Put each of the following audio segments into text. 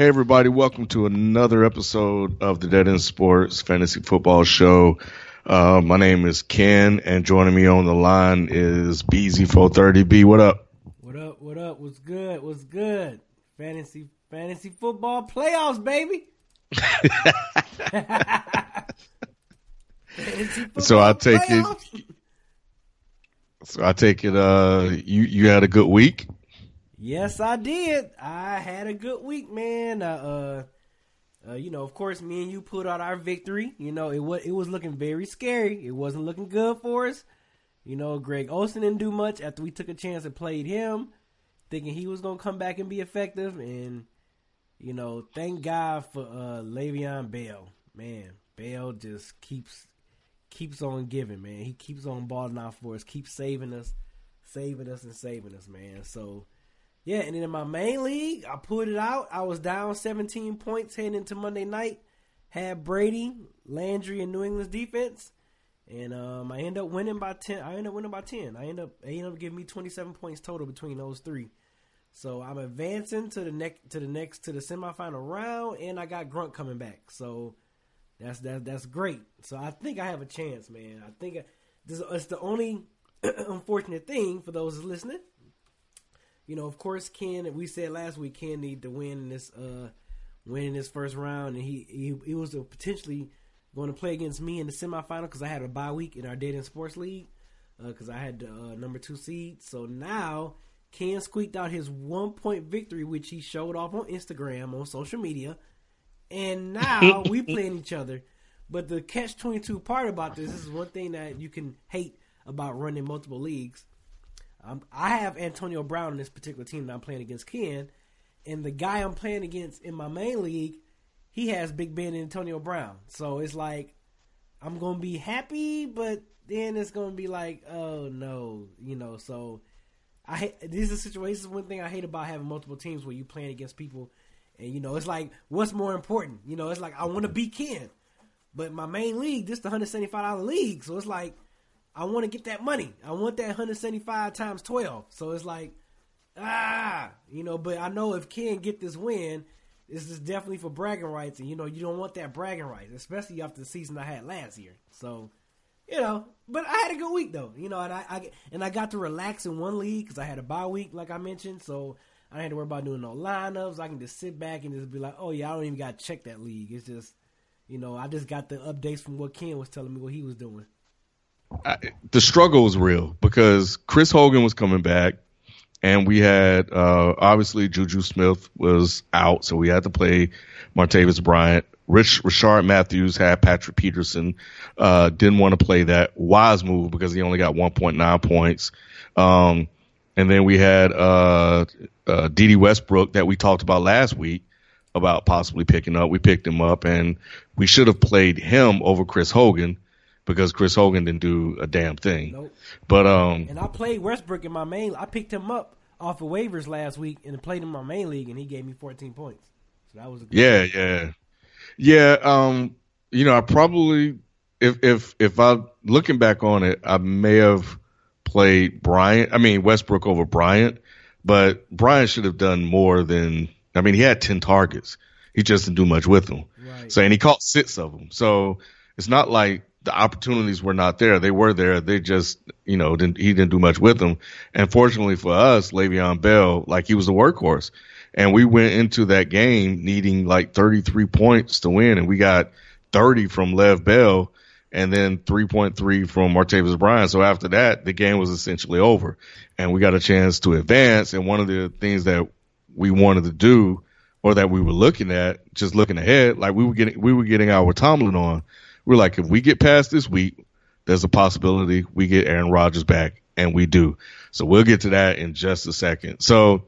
Hey, everybody. Welcome to another episode of the Dead End Sports Fantasy Football Show. My name is Ken, and joining me on the line is BZ430. B, what up? What up? What up? What's good? What's good? Fantasy football playoffs, baby. So I take it. You had a good week. Yes, I did. I had a good week, man. Of course, me and you pulled out our victory. You know, it was looking very scary. It wasn't looking good for us. You know, Greg Olsen didn't do much after we took a chance and played him, thinking he was gonna come back and be effective. And you know, thank God for Le'Veon Bell. Man, Bell just keeps on giving, man. He keeps on balling out for us, keeps saving us, man. So yeah, and then in my main league, I pulled it out. I was down 17 points heading into Monday night. Had Brady, Landry, and New England's defense, and I ended up winning by 10. They ended up giving me 27 points total between those three. So I'm advancing to the semifinal round, and I got Gronk coming back. So that's great. So I think I have a chance, man. I think it's the only unfortunate thing for those listening. You know, of course, Ken, we said last week, Ken needed to win in this first round, and he was potentially going to play against me in the semifinal because I had a bye week in our Dead End Sports League because I had the number 2 seed. So now Ken squeaked out his 1-point victory, which he showed off on Instagram, on social media, and now we playing each other. But the catch-22 part about this is one thing that you can hate about running multiple leagues. I have Antonio Brown in this particular team that I'm playing against Ken, and the guy I'm playing against in my main league, he has Big Ben and Antonio Brown. So it's like, I'm going to be happy, but then it's going to be like, oh no, you know. So these are situations, one thing I hate about having multiple teams where you're playing against people, and you know, it's like, what's more important? You know, it's like, I want to beat Ken, but my main league, this is the $175 league, so it's like, I want to get that money. I want that 175 times 12. So it's like, you know, but I know if Ken get this win, this is definitely for bragging rights. And, you know, you don't want that bragging rights, especially after the season I had last year. So, you know, but I had a good week, though. You know, and I got to relax in one league because I had a bye week, like I mentioned. So I didn't have to worry about doing no lineups. I can just sit back and just be like, oh, yeah, I don't even got to check that league. It's just, you know, I just got the updates from what Ken was telling me what he was doing. The struggle was real because Chris Hogan was coming back, and we had obviously Juju Smith was out, so we had to play Martavis Bryant. Rashard Matthews had Patrick Peterson. Didn't want to play that. Wise move because he only got 1.9 points. And then we had D.D. Westbrook that we talked about last week about possibly picking up. We picked him up, and we should have played him over Chris Hogan, because Chris Hogan didn't do a damn thing. Nope. But and I played Westbrook in my main. I picked him up off of waivers last week and played him in my main league, and he gave me 14 points. So that was a good game. Yeah. You know, I probably if I looking back on it, I may have played Westbrook over Bryant, but Bryant should have done more than. I mean, he had 10 targets. He just didn't do much with them. Right. So and he caught 6 of them. So it's not like the opportunities were not there. They were there. They just, you know, he didn't do much with them. And fortunately for us, Le'Veon Bell, like he was the workhorse. And we went into that game needing like 33 points to win. And we got 30 from Lev Bell and then 3.3 from Martavis Bryant. So after that, the game was essentially over and we got a chance to advance. And one of the things that we wanted to do or that we were looking at, just looking ahead, like we were getting our Tomlin on. We're like, if we get past this week, there's a possibility we get Aaron Rodgers back, and we do. So we'll get to that in just a second. So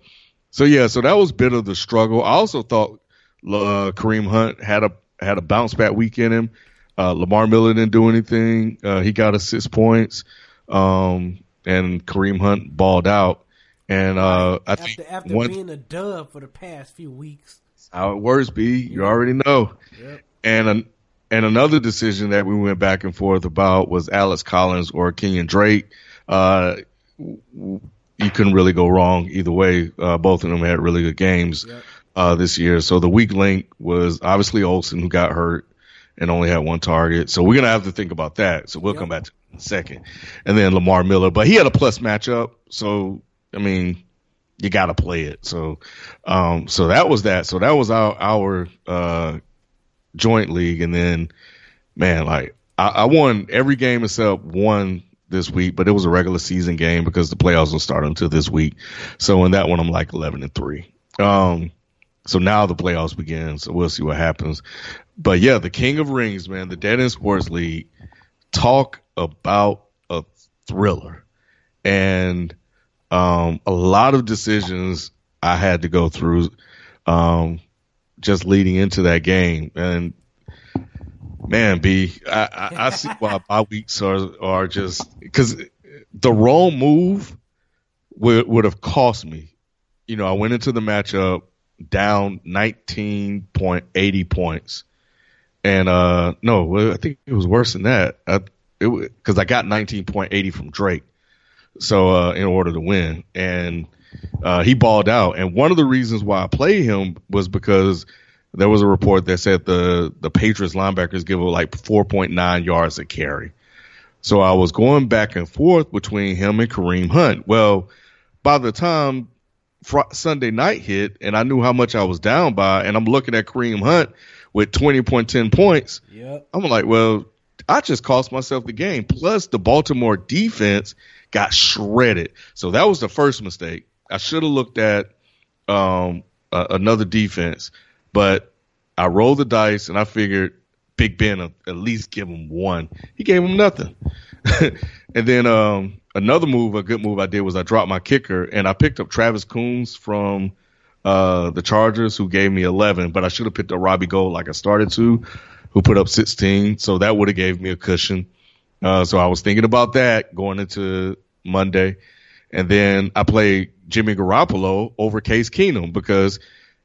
that was a bit of the struggle. I also thought Kareem Hunt had a bounce back week in him. Lamar Miller didn't do anything. He got us 6 points, and Kareem Hunt balled out. And I think after being a dub for the past few weeks, that's how it works, B. You already know. Yep. And another decision that we went back and forth about was Alex Collins or Kenyon Drake. You couldn't really go wrong either way. Both of them had really good games. Yep. this year. So the weak link was obviously Olsen, who got hurt and only had one target. So we're going to have to think about that. So we'll come back to it in a second. And then Lamar Miller, but he had a plus matchup. So, I mean, you got to play it. So, so that was that. So that was our joint league. And then, man, like I won every game except one this week, but it was a regular season game because the playoffs don't start until this week. So in that one, I'm like 11-3. So now the playoffs begin, so we'll see what happens. But, yeah, the King of Rings, man, the Dead End Sports League, talk about a thriller. And a lot of decisions I had to go through just leading into that game. And, man, B, I see why bye weeks are just – because the wrong move would have cost me. You know, I went into the matchup down 19.80 points. And no, I think it was worse than that. Because I got 19.80 from Drake. So in order to win. And he balled out. And one of the reasons why I played him was because there was a report that said the Patriots linebackers give like 4.9 yards a carry. So I was going back and forth between him and Kareem Hunt. Well, by the time Sunday night hit, and I knew how much I was down by, and I'm looking at Kareem Hunt with 20.10 points. Yep. I'm like, well, I just cost myself the game. Plus, the Baltimore defense got shredded. So that was the first mistake. I should have looked at another defense, but I rolled the dice, and I figured Big Ben at least give him one. He gave him nothing. And then another move, a good move I did was I dropped my kicker, and I picked up Travis Coons from the Chargers, who gave me 11, but I should have picked up Robbie Gould like I started to, who put up 16, so that would have gave me a cushion. So I was thinking about that going into Monday. And then I played Jimmy Garoppolo over Case Keenum because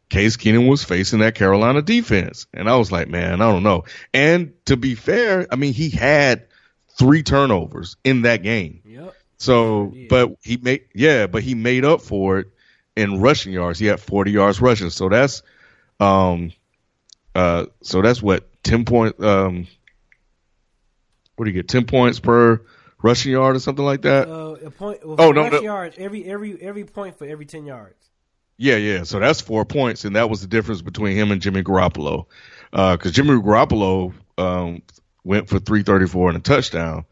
Case Keenum was facing that Carolina defense. And I was like, man, I don't know. And to be fair, I mean, he had 3 turnovers in that game. Yep. So, but he made up for it in rushing yards. He had 40 yards rushing. So that's, what 10 points per rushing yard or something like that. A point. Well, yards every point for every 10 yards. Yeah. So that's 4 points, and that was the difference between him and Jimmy Garoppolo, because Jimmy Garoppolo went for 334 and a touchdown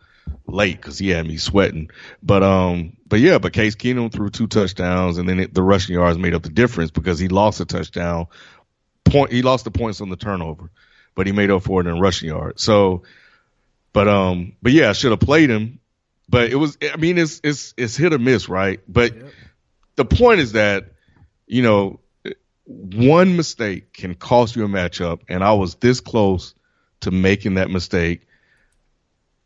late because he had me sweating. But Case Keenum threw 2 touchdowns, and then the rushing yards made up the difference because he lost a touchdown point. He lost the points on the turnover, but he made up for it in rushing yards. So, I should have played him, but it was. I mean, it's hit or miss, right? But the point is that, you know, one mistake can cost you a matchup, and I was this close to making that mistake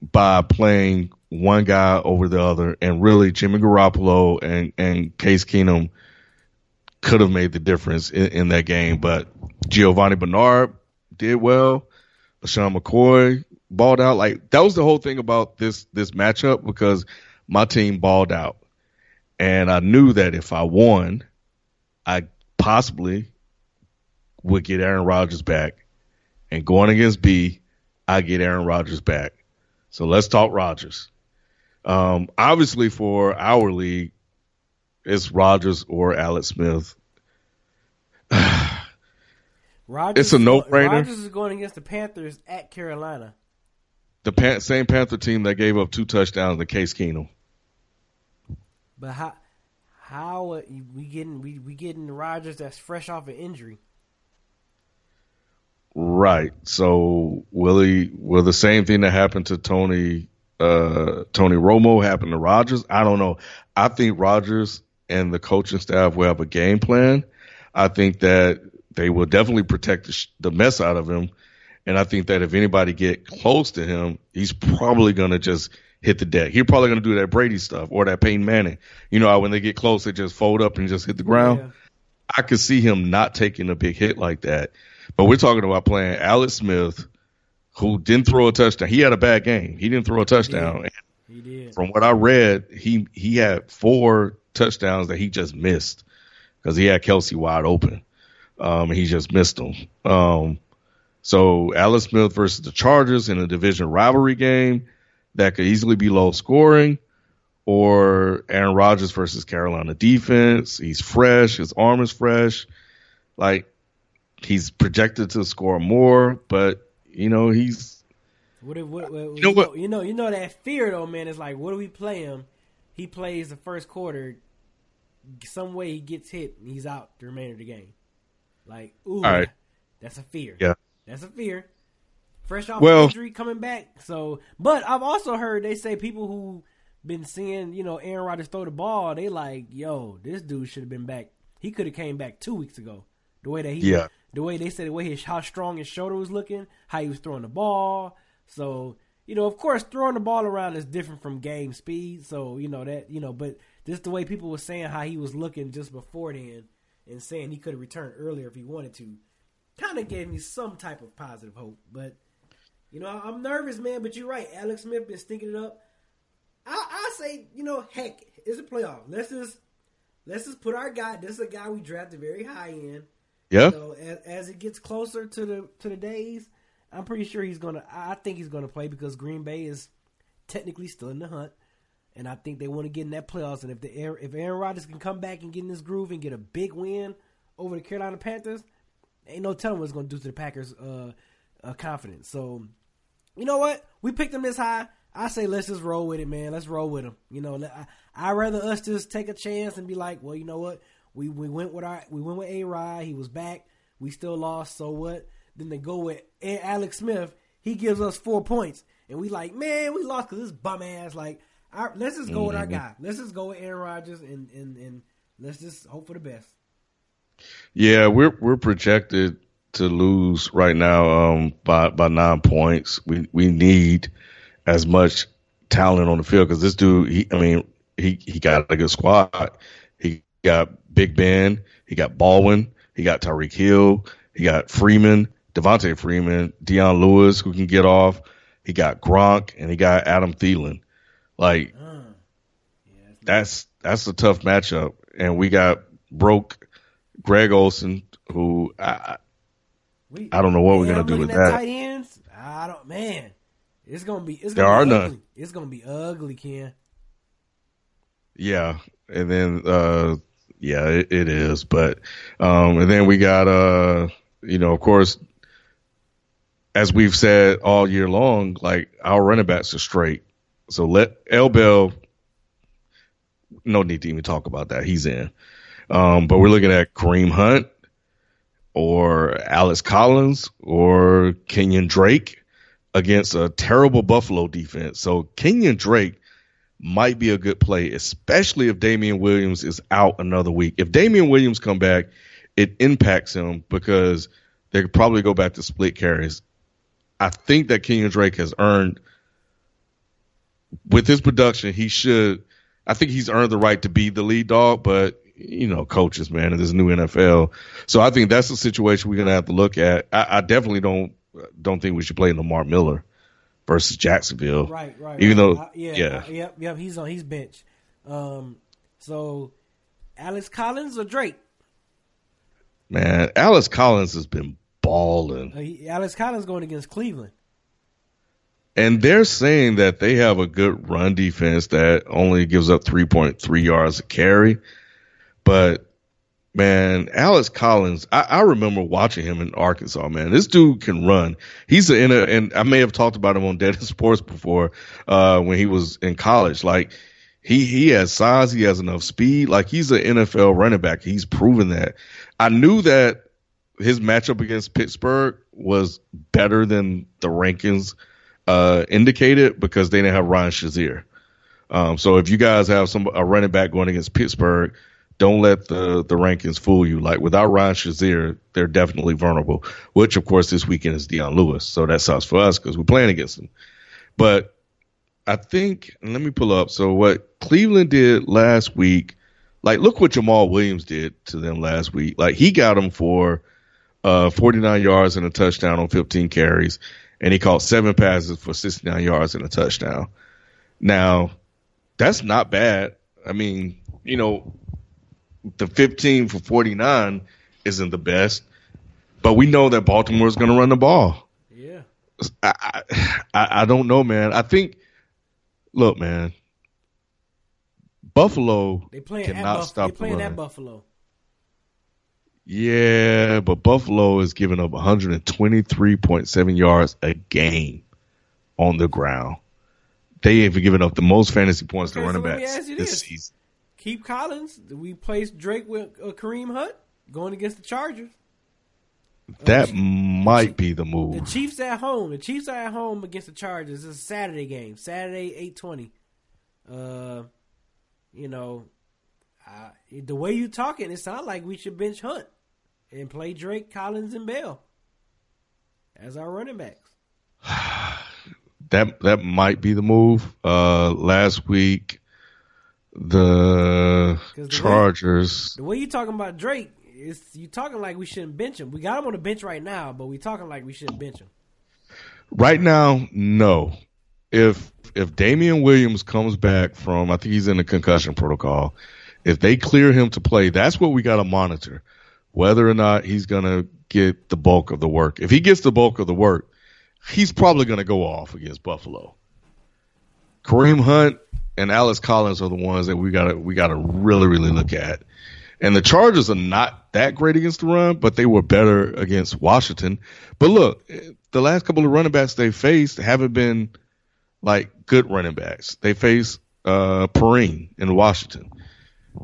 by playing one guy over the other. And really, Jimmy Garoppolo and Case Keenum could have made the difference in that game. But Giovanni Bernard did well. LeSean McCoy balled out. Like, that was the whole thing about this matchup, because my team balled out. And I knew that if I won, I possibly would get Aaron Rodgers back. And going against B, I get Aaron Rodgers back. So let's talk Rodgers. Obviously, for our league, it's Rodgers or Alex Smith. Rodgers, it's a no-brainer. Rodgers is going against the Panthers at Carolina. The same Panther team that gave up 2 touchdowns to Case Keenum. But how are we getting Rodgers that's fresh off an injury? Right. So will the same thing that happened to Tony Romo happen to Rodgers? I don't know. I think Rodgers and the coaching staff will have a game plan. I think that they will definitely protect the mess out of him. And I think that if anybody get close to him, he's probably going to just hit the deck. He's probably going to do that Brady stuff or that Peyton Manning. You know, when they get close, they just fold up and just hit the ground. Yeah. I could see him not taking a big hit like that. But we're talking about playing Alex Smith, who didn't throw a touchdown. He had a bad game. He didn't throw a touchdown. He did. From what I read, he had 4 touchdowns that he just missed because he had Kelsey wide open. He just missed them. So Alex Smith versus the Chargers in a division rivalry game that could easily be low scoring, or Aaron Rodgers versus Carolina defense. He's fresh. His arm is fresh. Like, he's projected to score more, but you know, he's, you know, that fear though, man, is like, what do we play him? He plays the first quarter. Some way he gets hit and he's out the remainder of the game. Like, ooh, right. That's a fear. Yeah. That's a fear. Fresh off injury coming back. So, but I've also heard they say people who been seeing, you know, Aaron Rodgers throw the ball, they like, yo, this dude should have been back. He could have came back 2 weeks ago. The way that he, the way they said, the way his, how strong his shoulder was looking, how he was throwing the ball. So, you know, of course, throwing the ball around is different from game speed. So, you know, that, you know, but just the way people were saying how he was looking just before then and saying he could have returned earlier if he wanted to, kind of gave me some type of positive hope. But, you know, I'm nervous, man, but you're right. Alex Smith been stinking it up. I say, you know, heck, it's a playoff. Let's just put our guy. This is a guy we drafted very high in. Yeah. So as it gets closer to the days, I'm pretty sure I think he's gonna play because Green Bay is technically still in the hunt, and I think they want to get in that playoffs. And if Aaron Rodgers can come back and get in this groove and get a big win over the Carolina Panthers, ain't no telling what it's gonna do to the Packers' confidence. So, you know what? We picked them this high. I say let's just roll with it, man. Let's roll with them. You know, I'd rather us just take a chance and be like, well, you know what? We went with A-Rod. He was back. We still lost. So what? Then they go with Alex Smith. He gives us 4 points, and we like, man, we lost because this bum ass. Like, let's just go with our guy. Let's just go with Aaron Rodgers, and let's just hope for the best. Yeah, we're projected to lose right now by 9 points. We need as much talent on the field because this dude. He got a good squad. He got Big Ben, he got Baldwin, he got Tyreek Hill, he got Freeman, Devontae Freeman, Deion Lewis, who can get off. He got Gronk, and he got Adam Thielen. Like, yeah, that's a tough matchup. And we got broke Greg Olsen, who I don't know what we're gonna do with that. Tight ends, it's gonna be ugly. It's gonna be ugly, Ken. Yeah, and then yeah, it is. But and then we got you know, of course, as we've said all year long, like our running backs are straight. So let Bell, no need to even talk about that. He's in. But we're looking at Kareem Hunt or Alex Collins or Kenyon Drake against a terrible Buffalo defense. So Kenyon Drake might be a good play, especially if Damian Williams is out another week. If Damian Williams come back, it impacts him because they could probably go back to split carries. I think that Kenyon Drake has earned, with his production, I think he's earned the right to be the lead dog, but, you know, coaches, man, in this new NFL. So I think that's a situation we're going to have to look at. I definitely don't think we should play Lamar Miller versus Jacksonville, right? Even though, he's on his bench. So, Alex Collins or Drake? Man, Alex Collins has been balling. Alex Collins going against Cleveland, and they're saying that they have a good run defense that only gives up 3.3 yards a carry. But man, Alex Collins, I remember watching him in Arkansas, man. This dude can run. He's and I may have talked about him on Dead in Sports before when he was in college. Like, he has size. He has enough speed. Like, he's an NFL running back. He's proven that. I knew that his matchup against Pittsburgh was better than the rankings indicated because they didn't have Ryan Shazier. So if you guys have a running back going against Pittsburgh, don't let the rankings fool you. Like, without Ryan Shazier, they're definitely vulnerable, which, of course, this weekend is Deion Lewis. So that sucks for us because we're playing against him. But I think – let me pull up. So what Cleveland did last week – like, look what Jamal Williams did to them last week. Like, he got them for 49 yards and a touchdown on 15 carries, and he caught 7 passes for 69 yards and a touchdown. Now, that's not bad. I mean, you know – the 15 for 49 isn't the best, But we know that Baltimore is going to run the ball. Yeah. I don't know, man. I think – look, man. Buffalo cannot stop the run. They're playing at Buffalo. Yeah, but Buffalo is giving up 123.7 yards a game on the ground. They have given up the most fantasy points to running backs this season. Keep Collins. We placed Drake with Kareem Hunt going against the Chargers. That might be the move. The Chiefs at home. The Chiefs are at home against the Chargers. It's a Saturday game. Saturday, 8:20. You know, the way you talking, it sounds like we should bench Hunt and play Drake, Collins, and Bell as our running backs. That might be the move. Last week, the Chargers. The way you talking about Drake. You talking like we shouldn't bench him. We got him on the bench right now, but we talking like we shouldn't bench him. Right now, no. If Damian Williams comes back from, I think he's in the concussion protocol, if they clear him to play, that's what we got to monitor, whether or not he's going to get the bulk of the work. If he gets the bulk of the work, he's probably going to go off against Buffalo. Kareem Hunt and Alex Collins are the ones that we got to really, really look at. And the Chargers are not that great against the run, but they were better against Washington. But look, the last couple of running backs they faced haven't been like good running backs. They faced Perrine in Washington.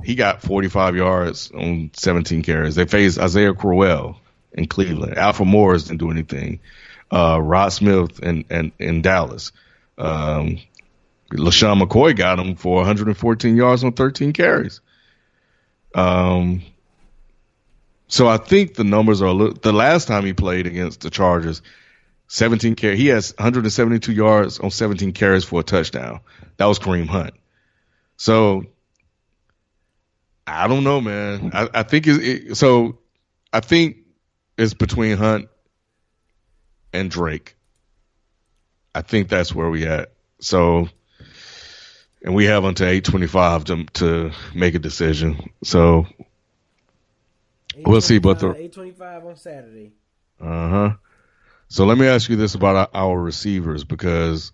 He got 45 yards on 17 carries. They faced Isaiah Crowell in Cleveland. Alfred Morris didn't do anything. Rod Smith in Dallas. LeSean McCoy got him for 114 yards on 13 carries. So I think the numbers are the last time he played against the Chargers, 17 carries. He has 172 yards on 17 carries for a touchdown. That was Kareem Hunt. So I don't know, man. I think so. I think it's between Hunt and Drake. I think that's where we at. So. And we have until 8:25 to make a decision. So we'll see. But 8:25 on Saturday. So let me ask you this about our receivers, because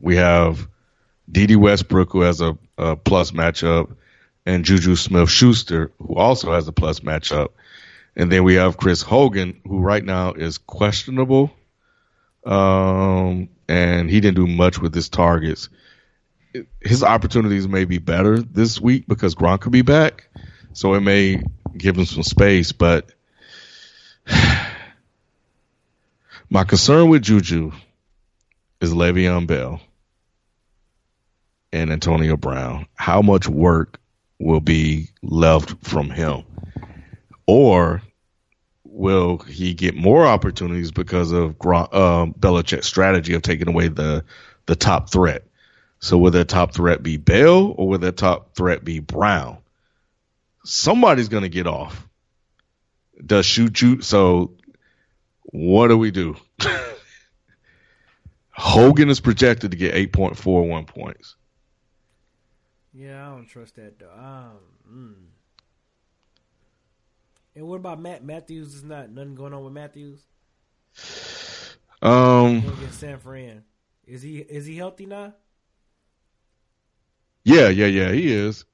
we have D.D. Westbrook, who has a plus matchup, and Juju Smith-Schuster, who also has a plus matchup. And then we have Chris Hogan, who right now is questionable. And he didn't do much with his targets. His opportunities may be better this week because Gronk could be back, so it may give him some space. But my concern with Juju is Le'Veon Bell and Antonio Brown. How much work will be left from him? Or will he get more opportunities because of Belichick's strategy of taking away the top threat? So will their top threat be Bell or will their top threat be Brown? Somebody's going to get off. Does shoot. So what do we do? Hogan is projected to get 8.41 points. Yeah, I don't trust that, though. And what about Matthews? Is not nothing going on with Matthews? San Fran. Is he healthy now? Yeah, he is.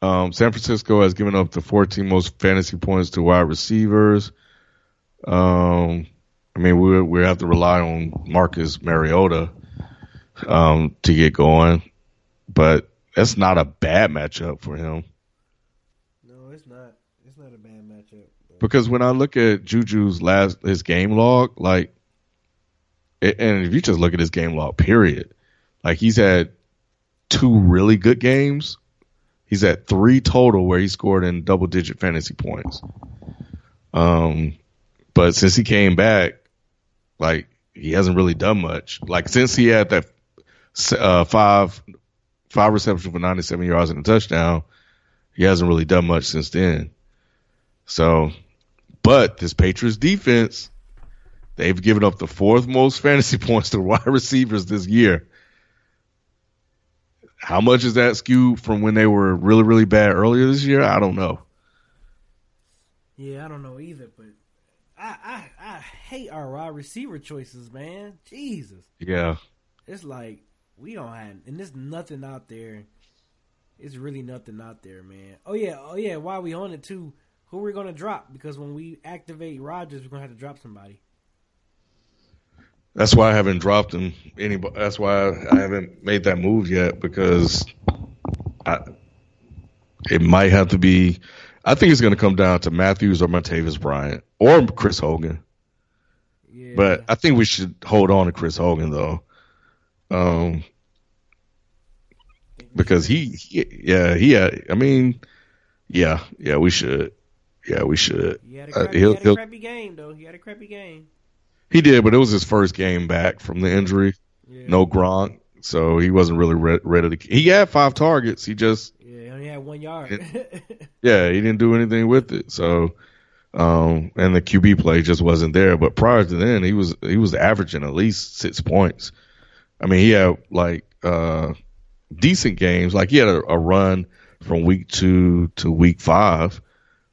San Francisco has given up the 14 most fantasy points to wide receivers. I mean, we have to rely on Marcus Mariota to get going, but that's not a bad matchup for him. No, it's not. It's not a bad matchup. Bro. Because when I look at Juju's his game log, like, and if you just look at his game log, period, like he's had 2 really good games. He's at 3 total where he scored in double-digit fantasy points. But since he came back, like, he hasn't really done much. Like, since he had that five reception for 97 yards and a touchdown, he hasn't really done much since then. So, but this Patriots defense, they've given up the 4th most fantasy points to wide receivers this year. How much is that skewed from when they were really, really bad earlier this year? I don't know. Yeah, I don't know either, but I hate our wide receiver choices, man. Jesus. Yeah. It's like we don't have, and there's nothing out there. It's really nothing out there, man. Oh yeah. While we on it too, who we're gonna drop? Because when we activate Rodgers, we're gonna have to drop somebody. That's why I haven't dropped him. That's why I haven't made that move yet, because it might have to be. I think it's going to come down to Matthews or Martavis Bryant or Chris Hogan. Yeah. But I think we should hold on to Chris Hogan though, because we should. He had a crappy game though. He had a crappy game. He did, but it was his first game back from the injury. Yeah. No Gronk, so he wasn't really ready to. He had 5 targets. He just. He had 1 yard. He didn't do anything with it. So, and the QB play just wasn't there. But prior to then, he was averaging at least 6 points. I mean, he had like decent games. Like he had a run from week 2 to week 5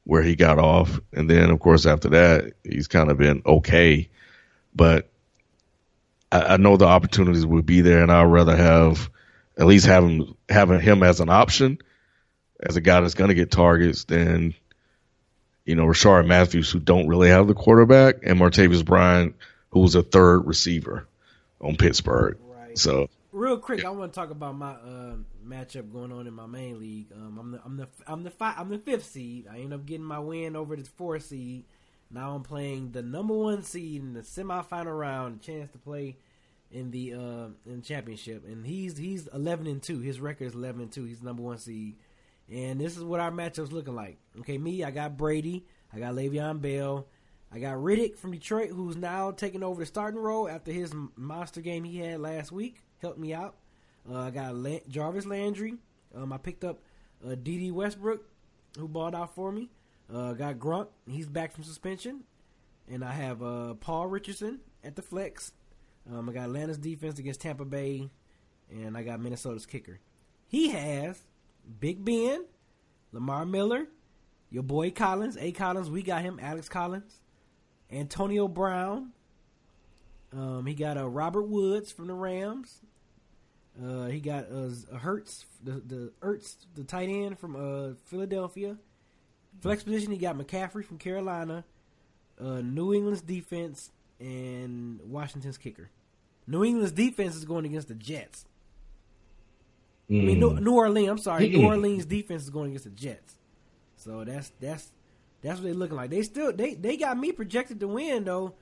where he got off, and then of course after that he's kind of been okay. But I know the opportunities would be there, and I'd rather have him as an option, as a guy that's going to get targets, than, Rashard Matthews, who don't really have the quarterback, and Martavis Bryant, who's a third receiver on Pittsburgh. Right. So real quick, yeah. I want to talk about my matchup going on in my main league. I'm the 5th seed. I ended up getting my win over the 4th seed. Now I'm playing the number 1 seed in the semifinal round, a chance to play in the championship. And he's 11-2. His record is 11-2. He's number 1 seed. And this is what our matchup's looking like. Okay, me, I got Brady. I got Le'Veon Bell. I got Riddick from Detroit, who's now taking over the starting role after his monster game he had last week. Helped me out. I got Jarvis Landry. I picked up D.D. Westbrook, who balled out for me. Got Gronk. He's back from suspension. And I have Paul Richardson at the flex. I got Atlanta's defense against Tampa Bay. And I got Minnesota's kicker. He has Big Ben, Lamar Miller, your boy Collins, we got him, Alex Collins, Antonio Brown. He got Robert Woods from the Rams. He got Hertz, the Ertz, the tight end from Philadelphia. Flex position, he got McCaffrey from Carolina, New England's defense, and Washington's kicker. New England's defense is going against the Jets. I mean, New Orleans defense is going against the Jets. So that's what they're looking like. They still they got me projected to win though,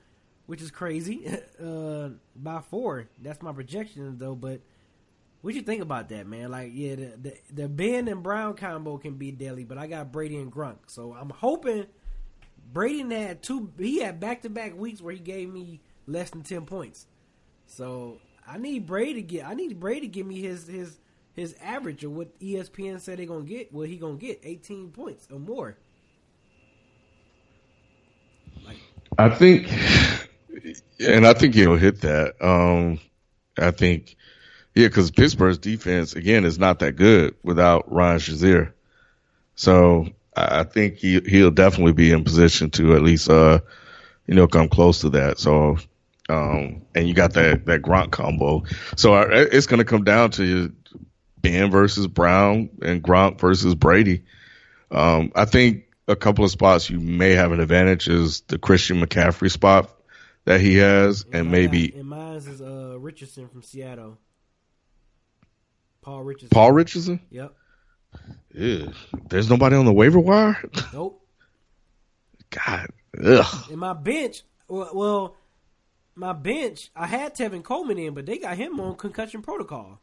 which is crazy. By 4. That's my projection though, but what you think about that, man? Like, yeah, the Ben and Brown combo can be deadly, but I got Brady and Gronk. So I'm hoping Brady had he had back-to-back weeks where he gave me less than 10 points. So I need Brady to give me his average of what ESPN said they're going to get, he going to get, 18 points or more. I think he'll hit that. Because Pittsburgh's defense, again, is not that good without Ryan Shazier. So I think he'll definitely be in position to at least, come close to that. So, and you got that Gronk combo. So it's going to come down to Ben versus Brown and Gronk versus Brady. I think a couple of spots you may have an advantage is the Christian McCaffrey spot that he has, and mine is Richardson from Seattle. Paul Richardson. Yep. Ew. There's nobody on the waiver wire. Nope. God. Ugh. In my bench, I had Tevin Coleman in, but they got him on concussion protocol.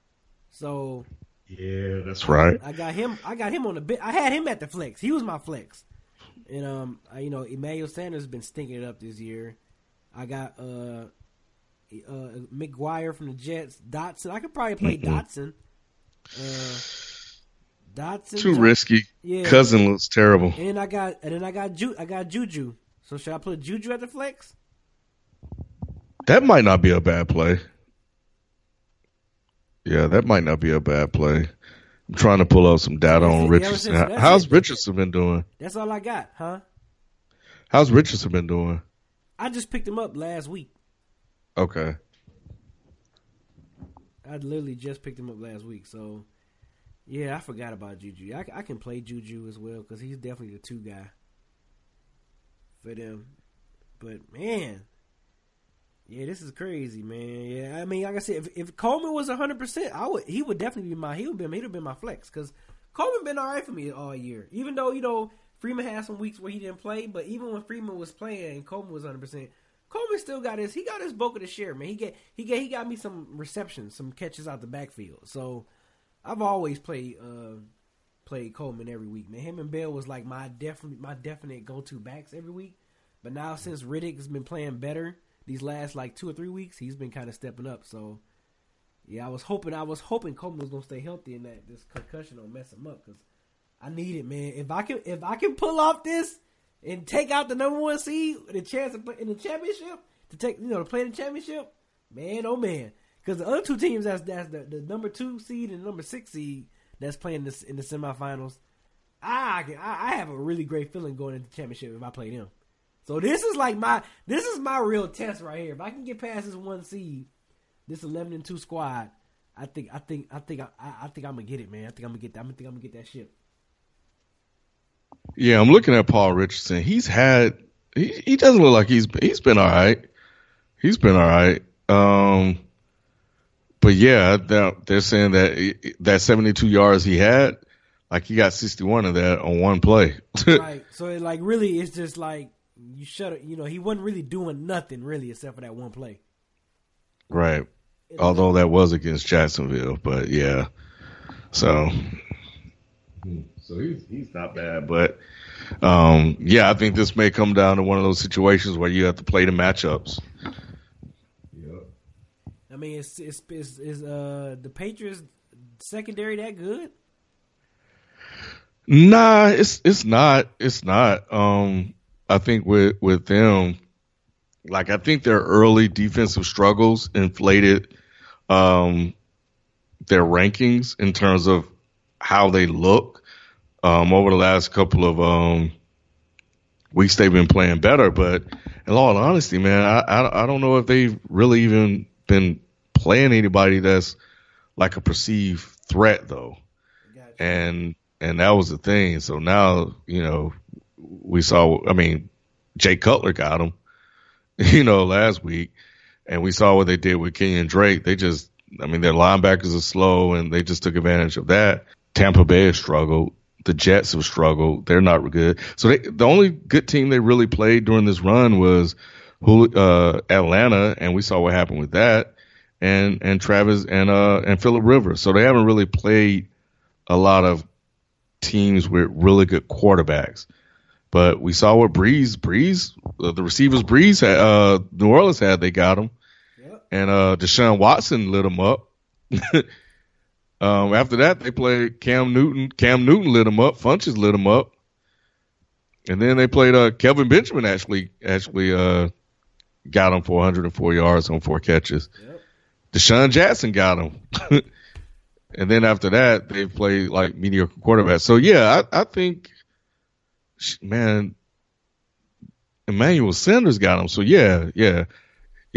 So yeah, that's right. I got him on the bench. I had him at the flex. He was my flex. And Emmanuel Sanders has been stinking it up this year. I got McGuire from the Jets. Dotson. I could probably play Dotson. Dotson. Too risky. Yeah. Cousin looks terrible. And I got Juju. So should I put Juju at the flex? That might not be a bad play. Yeah, that might not be a bad play. I'm trying to pull up some data on Richardson. How's Richardson been doing? That's all I got, huh? How's Richardson been doing? I just picked him up last week. Okay. I literally just picked him up last week, so yeah, I forgot about Juju. I can play Juju as well because he's definitely the two guy for them. But man, yeah, this is crazy, man. Yeah, I mean, like I said, if Coleman was 100%, he would definitely be my flex because Coleman been all right for me all year. Even though Freeman had some weeks where he didn't play, but even when Freeman was playing, Coleman was 100%. Coleman still got his. He got his bulk of the share, man. He got me some receptions, some catches out the backfield. So I've always played Coleman every week, man. Him and Bell was like my definite go to backs every week. But now since Riddick has been playing better these last like 2 or 3 weeks, he's been kind of stepping up. So yeah, I was hoping Coleman was gonna stay healthy and that this concussion don't mess him up because I need it, man. If I can pull off this and take out the number 1 seed, the chance to play in the championship, man, oh man. Because the other two teams, that's the number 2 seed and the number 6 seed that's playing this in the semifinals. I have a really great feeling going into the championship if I play them. So this is like my real test right here. If I can get past this 1 seed, this 11-2 squad, I think I'm gonna get it, man. I think I'm gonna get that ship. Yeah, I'm looking at Paul Richardson. He doesn't look like he's been all right. He's been all right. But yeah, they're saying that 72 yards he had, like he got 61 of that on one play. Right. So it like really, it's just like you shut up. He wasn't really doing nothing really except for that one play. Right. Although that was against Jacksonville, but yeah. So he's not bad, but yeah, I think this may come down to one of those situations where you have to play the matchups. Yeah, I mean, is the Patriots secondary that good? Nah, it's not. I think with them, like I think their early defensive struggles inflated their rankings in terms of how they look. Over the last couple of weeks, they've been playing better. But in all honesty, man, I don't know if they've really even been playing anybody that's like a perceived threat, though. Gotcha. And that was the thing. So now, we saw, Jay Cutler got him, last week. And we saw what they did with Kenyon Drake. They just, their linebackers are slow, and they just took advantage of that. Tampa Bay has struggled. The Jets have struggled. They're not good. So the only good team they really played during this run was Atlanta, and we saw what happened with that, and Travis and Phillip Rivers. So they haven't really played a lot of teams with really good quarterbacks. But we saw what the receivers had, New Orleans had. They got him, yep. And Deshaun Watson lit him up. After that, they played Cam Newton. Cam Newton lit him up. Funches lit him up. And then they played Kelvin Benjamin actually got him for 104 yards on 4 catches. Yep. Deshaun Jackson got him. And then after that, they played like mediocre quarterbacks. So, yeah, I think, man, Emmanuel Sanders got him. So, yeah,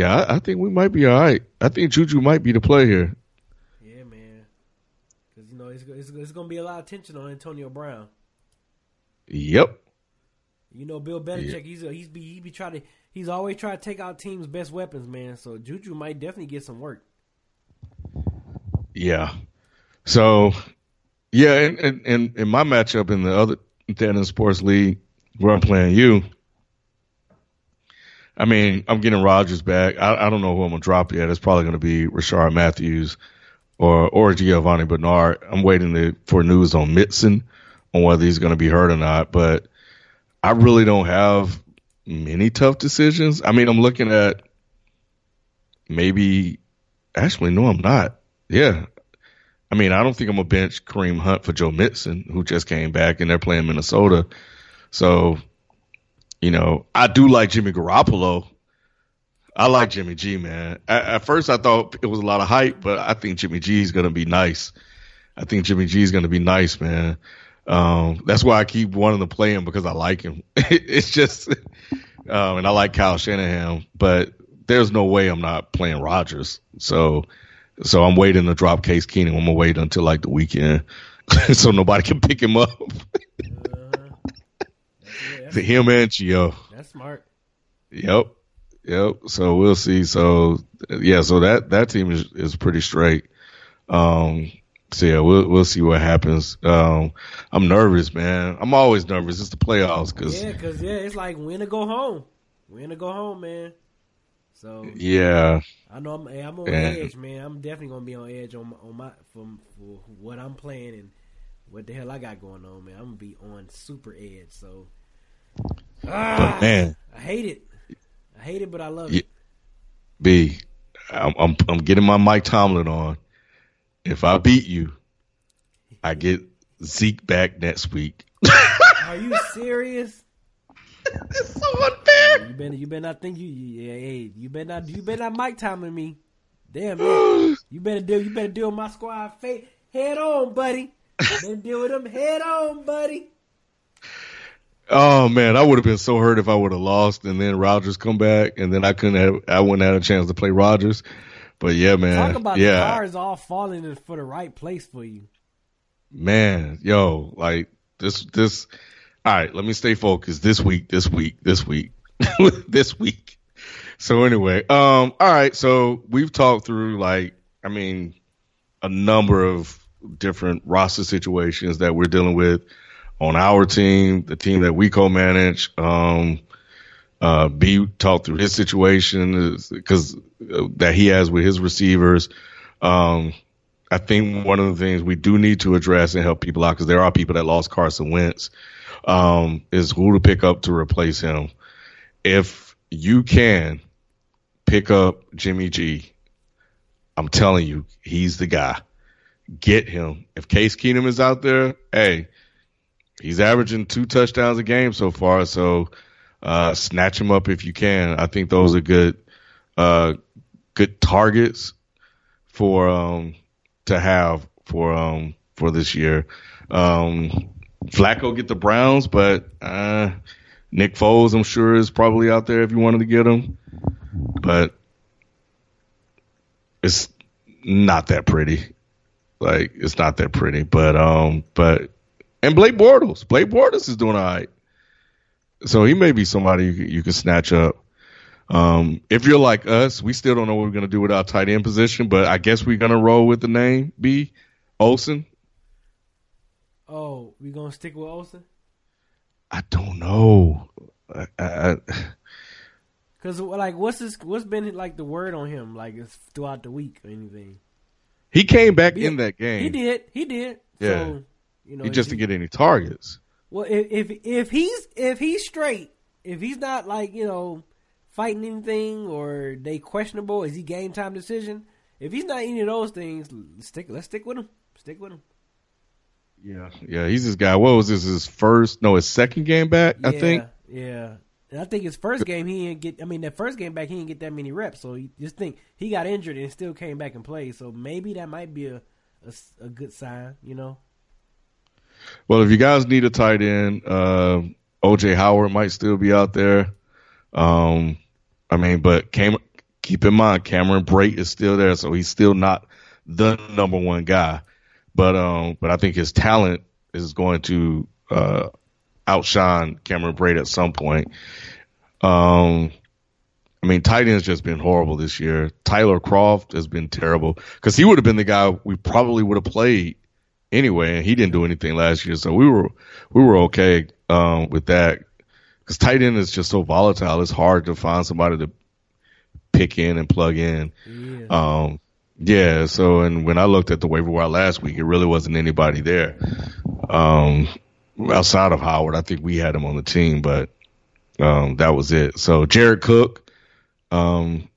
I think we might be all right. I think Juju might be the play here. It's going to be a lot of tension on Antonio Brown. Yep. Bill Belichick, yep. He's always trying to take out teams' best weapons, man. So Juju might definitely get some work. Yeah. So, yeah, and in my matchup in the other Denton Sports League where I'm playing you, I'm getting Rodgers back. I don't know who I'm going to drop yet. It's probably going to be Rashard Matthews. Or Giovanni Bernard. I'm waiting for news on Mixon on whether he's going to be hurt or not. But I really don't have many tough decisions. I'm looking at maybe – actually, no, I'm not. Yeah. I don't think I'm going to bench Kareem Hunt for Joe Mixon, who just came back, and they're playing Minnesota. So, I do like Jimmy Garoppolo. I like Jimmy G, man. At first, I thought it was a lot of hype, but I think Jimmy G is going to be nice, man. That's why I keep wanting to play him, because I like him. It's just, and I like Kyle Shanahan, but there's no way I'm not playing Rodgers. So I'm waiting to drop Case Keenum. I'm gonna wait until like the weekend, so nobody can pick him up. To him and Gio. That's smart. Yep. So we'll see. So yeah, so that team is pretty straight. So yeah, we'll see what happens. I'm nervous, man. I'm always nervous. It's the playoffs, cause it's like win or go home, man. So yeah, I know I'm on edge, man. I'm definitely gonna be on edge for what I'm playing and what the hell I got going on, man. I'm gonna be on super edge. So but man, I hate it, but I love it. B, I'm getting my Mike Tomlin on. If I beat you, I get Zeke back next week. Are you serious? It's so unfair. You better not think you better not Mike Tomlin me. Damn man, you better deal with my squad head on, buddy. You better deal with them head on, buddy. Oh man, I would have been so hurt if I would have lost and then Rodgers come back and then I wouldn't have had a chance to play Rodgers. But yeah, man. Talk about the stars all falling in for the right place for you. Man, yo, like this. All right, let me stay focused this week, this week. So anyway, all right. So we've talked through a number of different roster situations that we're dealing with on our team, the team that we co-manage. B talked through his situation that he has with his receivers. I think one of the things we do need to address and help people out, because there are people that lost Carson Wentz, is who to pick up to replace him. If you can pick up Jimmy G, I'm telling you, he's the guy. Get him. If Case Keenum is out there, hey, he's averaging 2 touchdowns a game so far, so snatch him up if you can. I think those are good targets to have for this year. Flacco get the Browns, but Nick Foles, I'm sure, is probably out there if you wanted to get him. But it's not that pretty. And Blake Bortles is doing all right. So he may be somebody you can snatch up. If you're like us, we still don't know what we're going to do with our tight end position, but I guess we're going to roll with the name B, Olsen. Oh, we going to stick with Olsen? I don't know. Because what's been the word on him throughout the week or anything? He came back in that game. He did. Yeah. So, he just didn't get any targets. Well, if he's straight, if he's not fighting anything or they questionable, is he game time decision? If he's not any of those things, let's stick with him. Yeah, he's this guy. What was this? His second game back, I think. Yeah, and I think his first game that first game back he didn't get that many reps. So you just think he got injured and still came back and played. So maybe that might be a good sign, Well, if you guys need a tight end, O.J. Howard might still be out there. Keep in mind, Cameron Brate is still there, so he's still not the number one guy. But I think his talent is going to outshine Cameron Brate at some point. Tight end's just been horrible this year. Tyler Croft has been terrible, because he would have been the guy we probably would have played anyway, and he didn't do anything last year, so we were okay with that. Because tight end is just so volatile; it's hard to find somebody to pick in and plug in. Yeah. So, and when I looked at the waiver wire last week, it really wasn't anybody there outside of Howard. I think we had him on the team, but that was it. So, Jared Cook had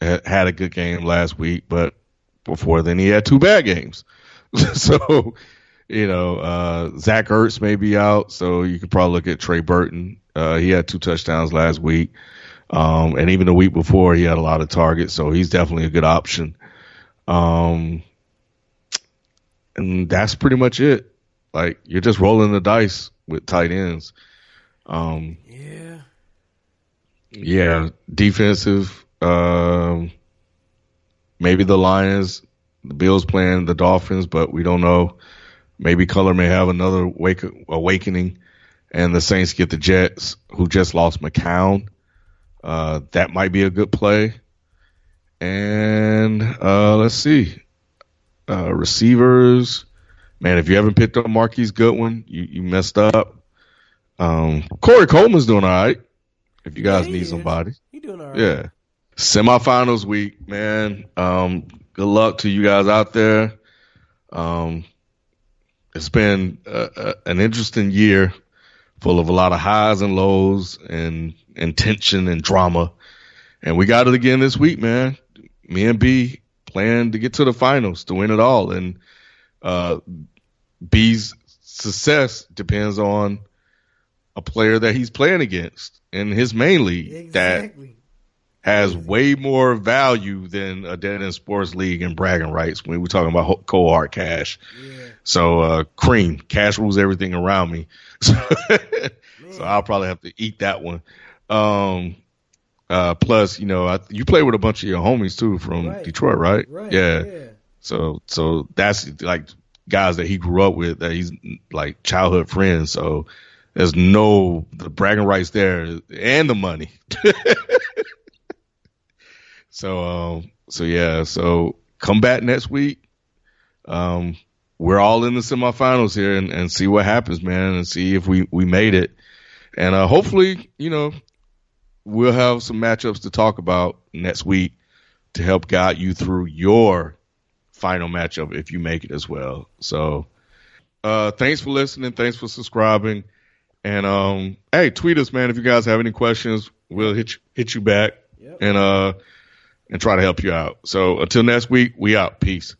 a good game last week, but before then, he had 2 bad games. So, Zach Ertz may be out, so you could probably look at Trey Burton. He had 2 touchdowns last week. And even the week before, he had a lot of targets, so he's definitely a good option. And that's pretty much it. Like, you're just rolling the dice with tight ends. Yeah, defensive. Maybe the Lions, the Bills playing the Dolphins, but we don't know. Maybe Cutler may have another awakening, and the Saints get the Jets, who just lost McCown. That might be a good play. And let's see. Receivers. Man, if you haven't picked up Marquise Goodwin, you messed up. Corey Coleman's doing all right. If you guys need somebody. He's doing all right. Yeah. Semifinals week, man. Good luck to you guys out there. It's been an interesting year, full of a lot of highs and lows and tension and drama. And we got it again this week, man. Me and B plan to get to the finals to win it all. And B's success depends on a player that he's playing against in his main league that has way more value than a dead-end sports league and bragging rights when we're talking about cold hard cash. Yeah. So, Kareem, cash rules everything around me. So, so I'll probably have to eat that one. Plus, you know, you play with a bunch of your homies too from Detroit, right? Right. Yeah. So that's like guys that he grew up with, that he's like childhood friends. So there's the bragging rights there and the money. So yeah. So come back next week. We're all in the semifinals here and see what happens, man, and see if we made it. And hopefully, you know, we'll have some matchups to talk about next week to help guide you through your final matchup if you make it as well. So thanks for listening. Thanks for subscribing. And hey, tweet us, man. If you guys have any questions, we'll hit you back. Yep. And try to help you out. So until next week, we out. Peace.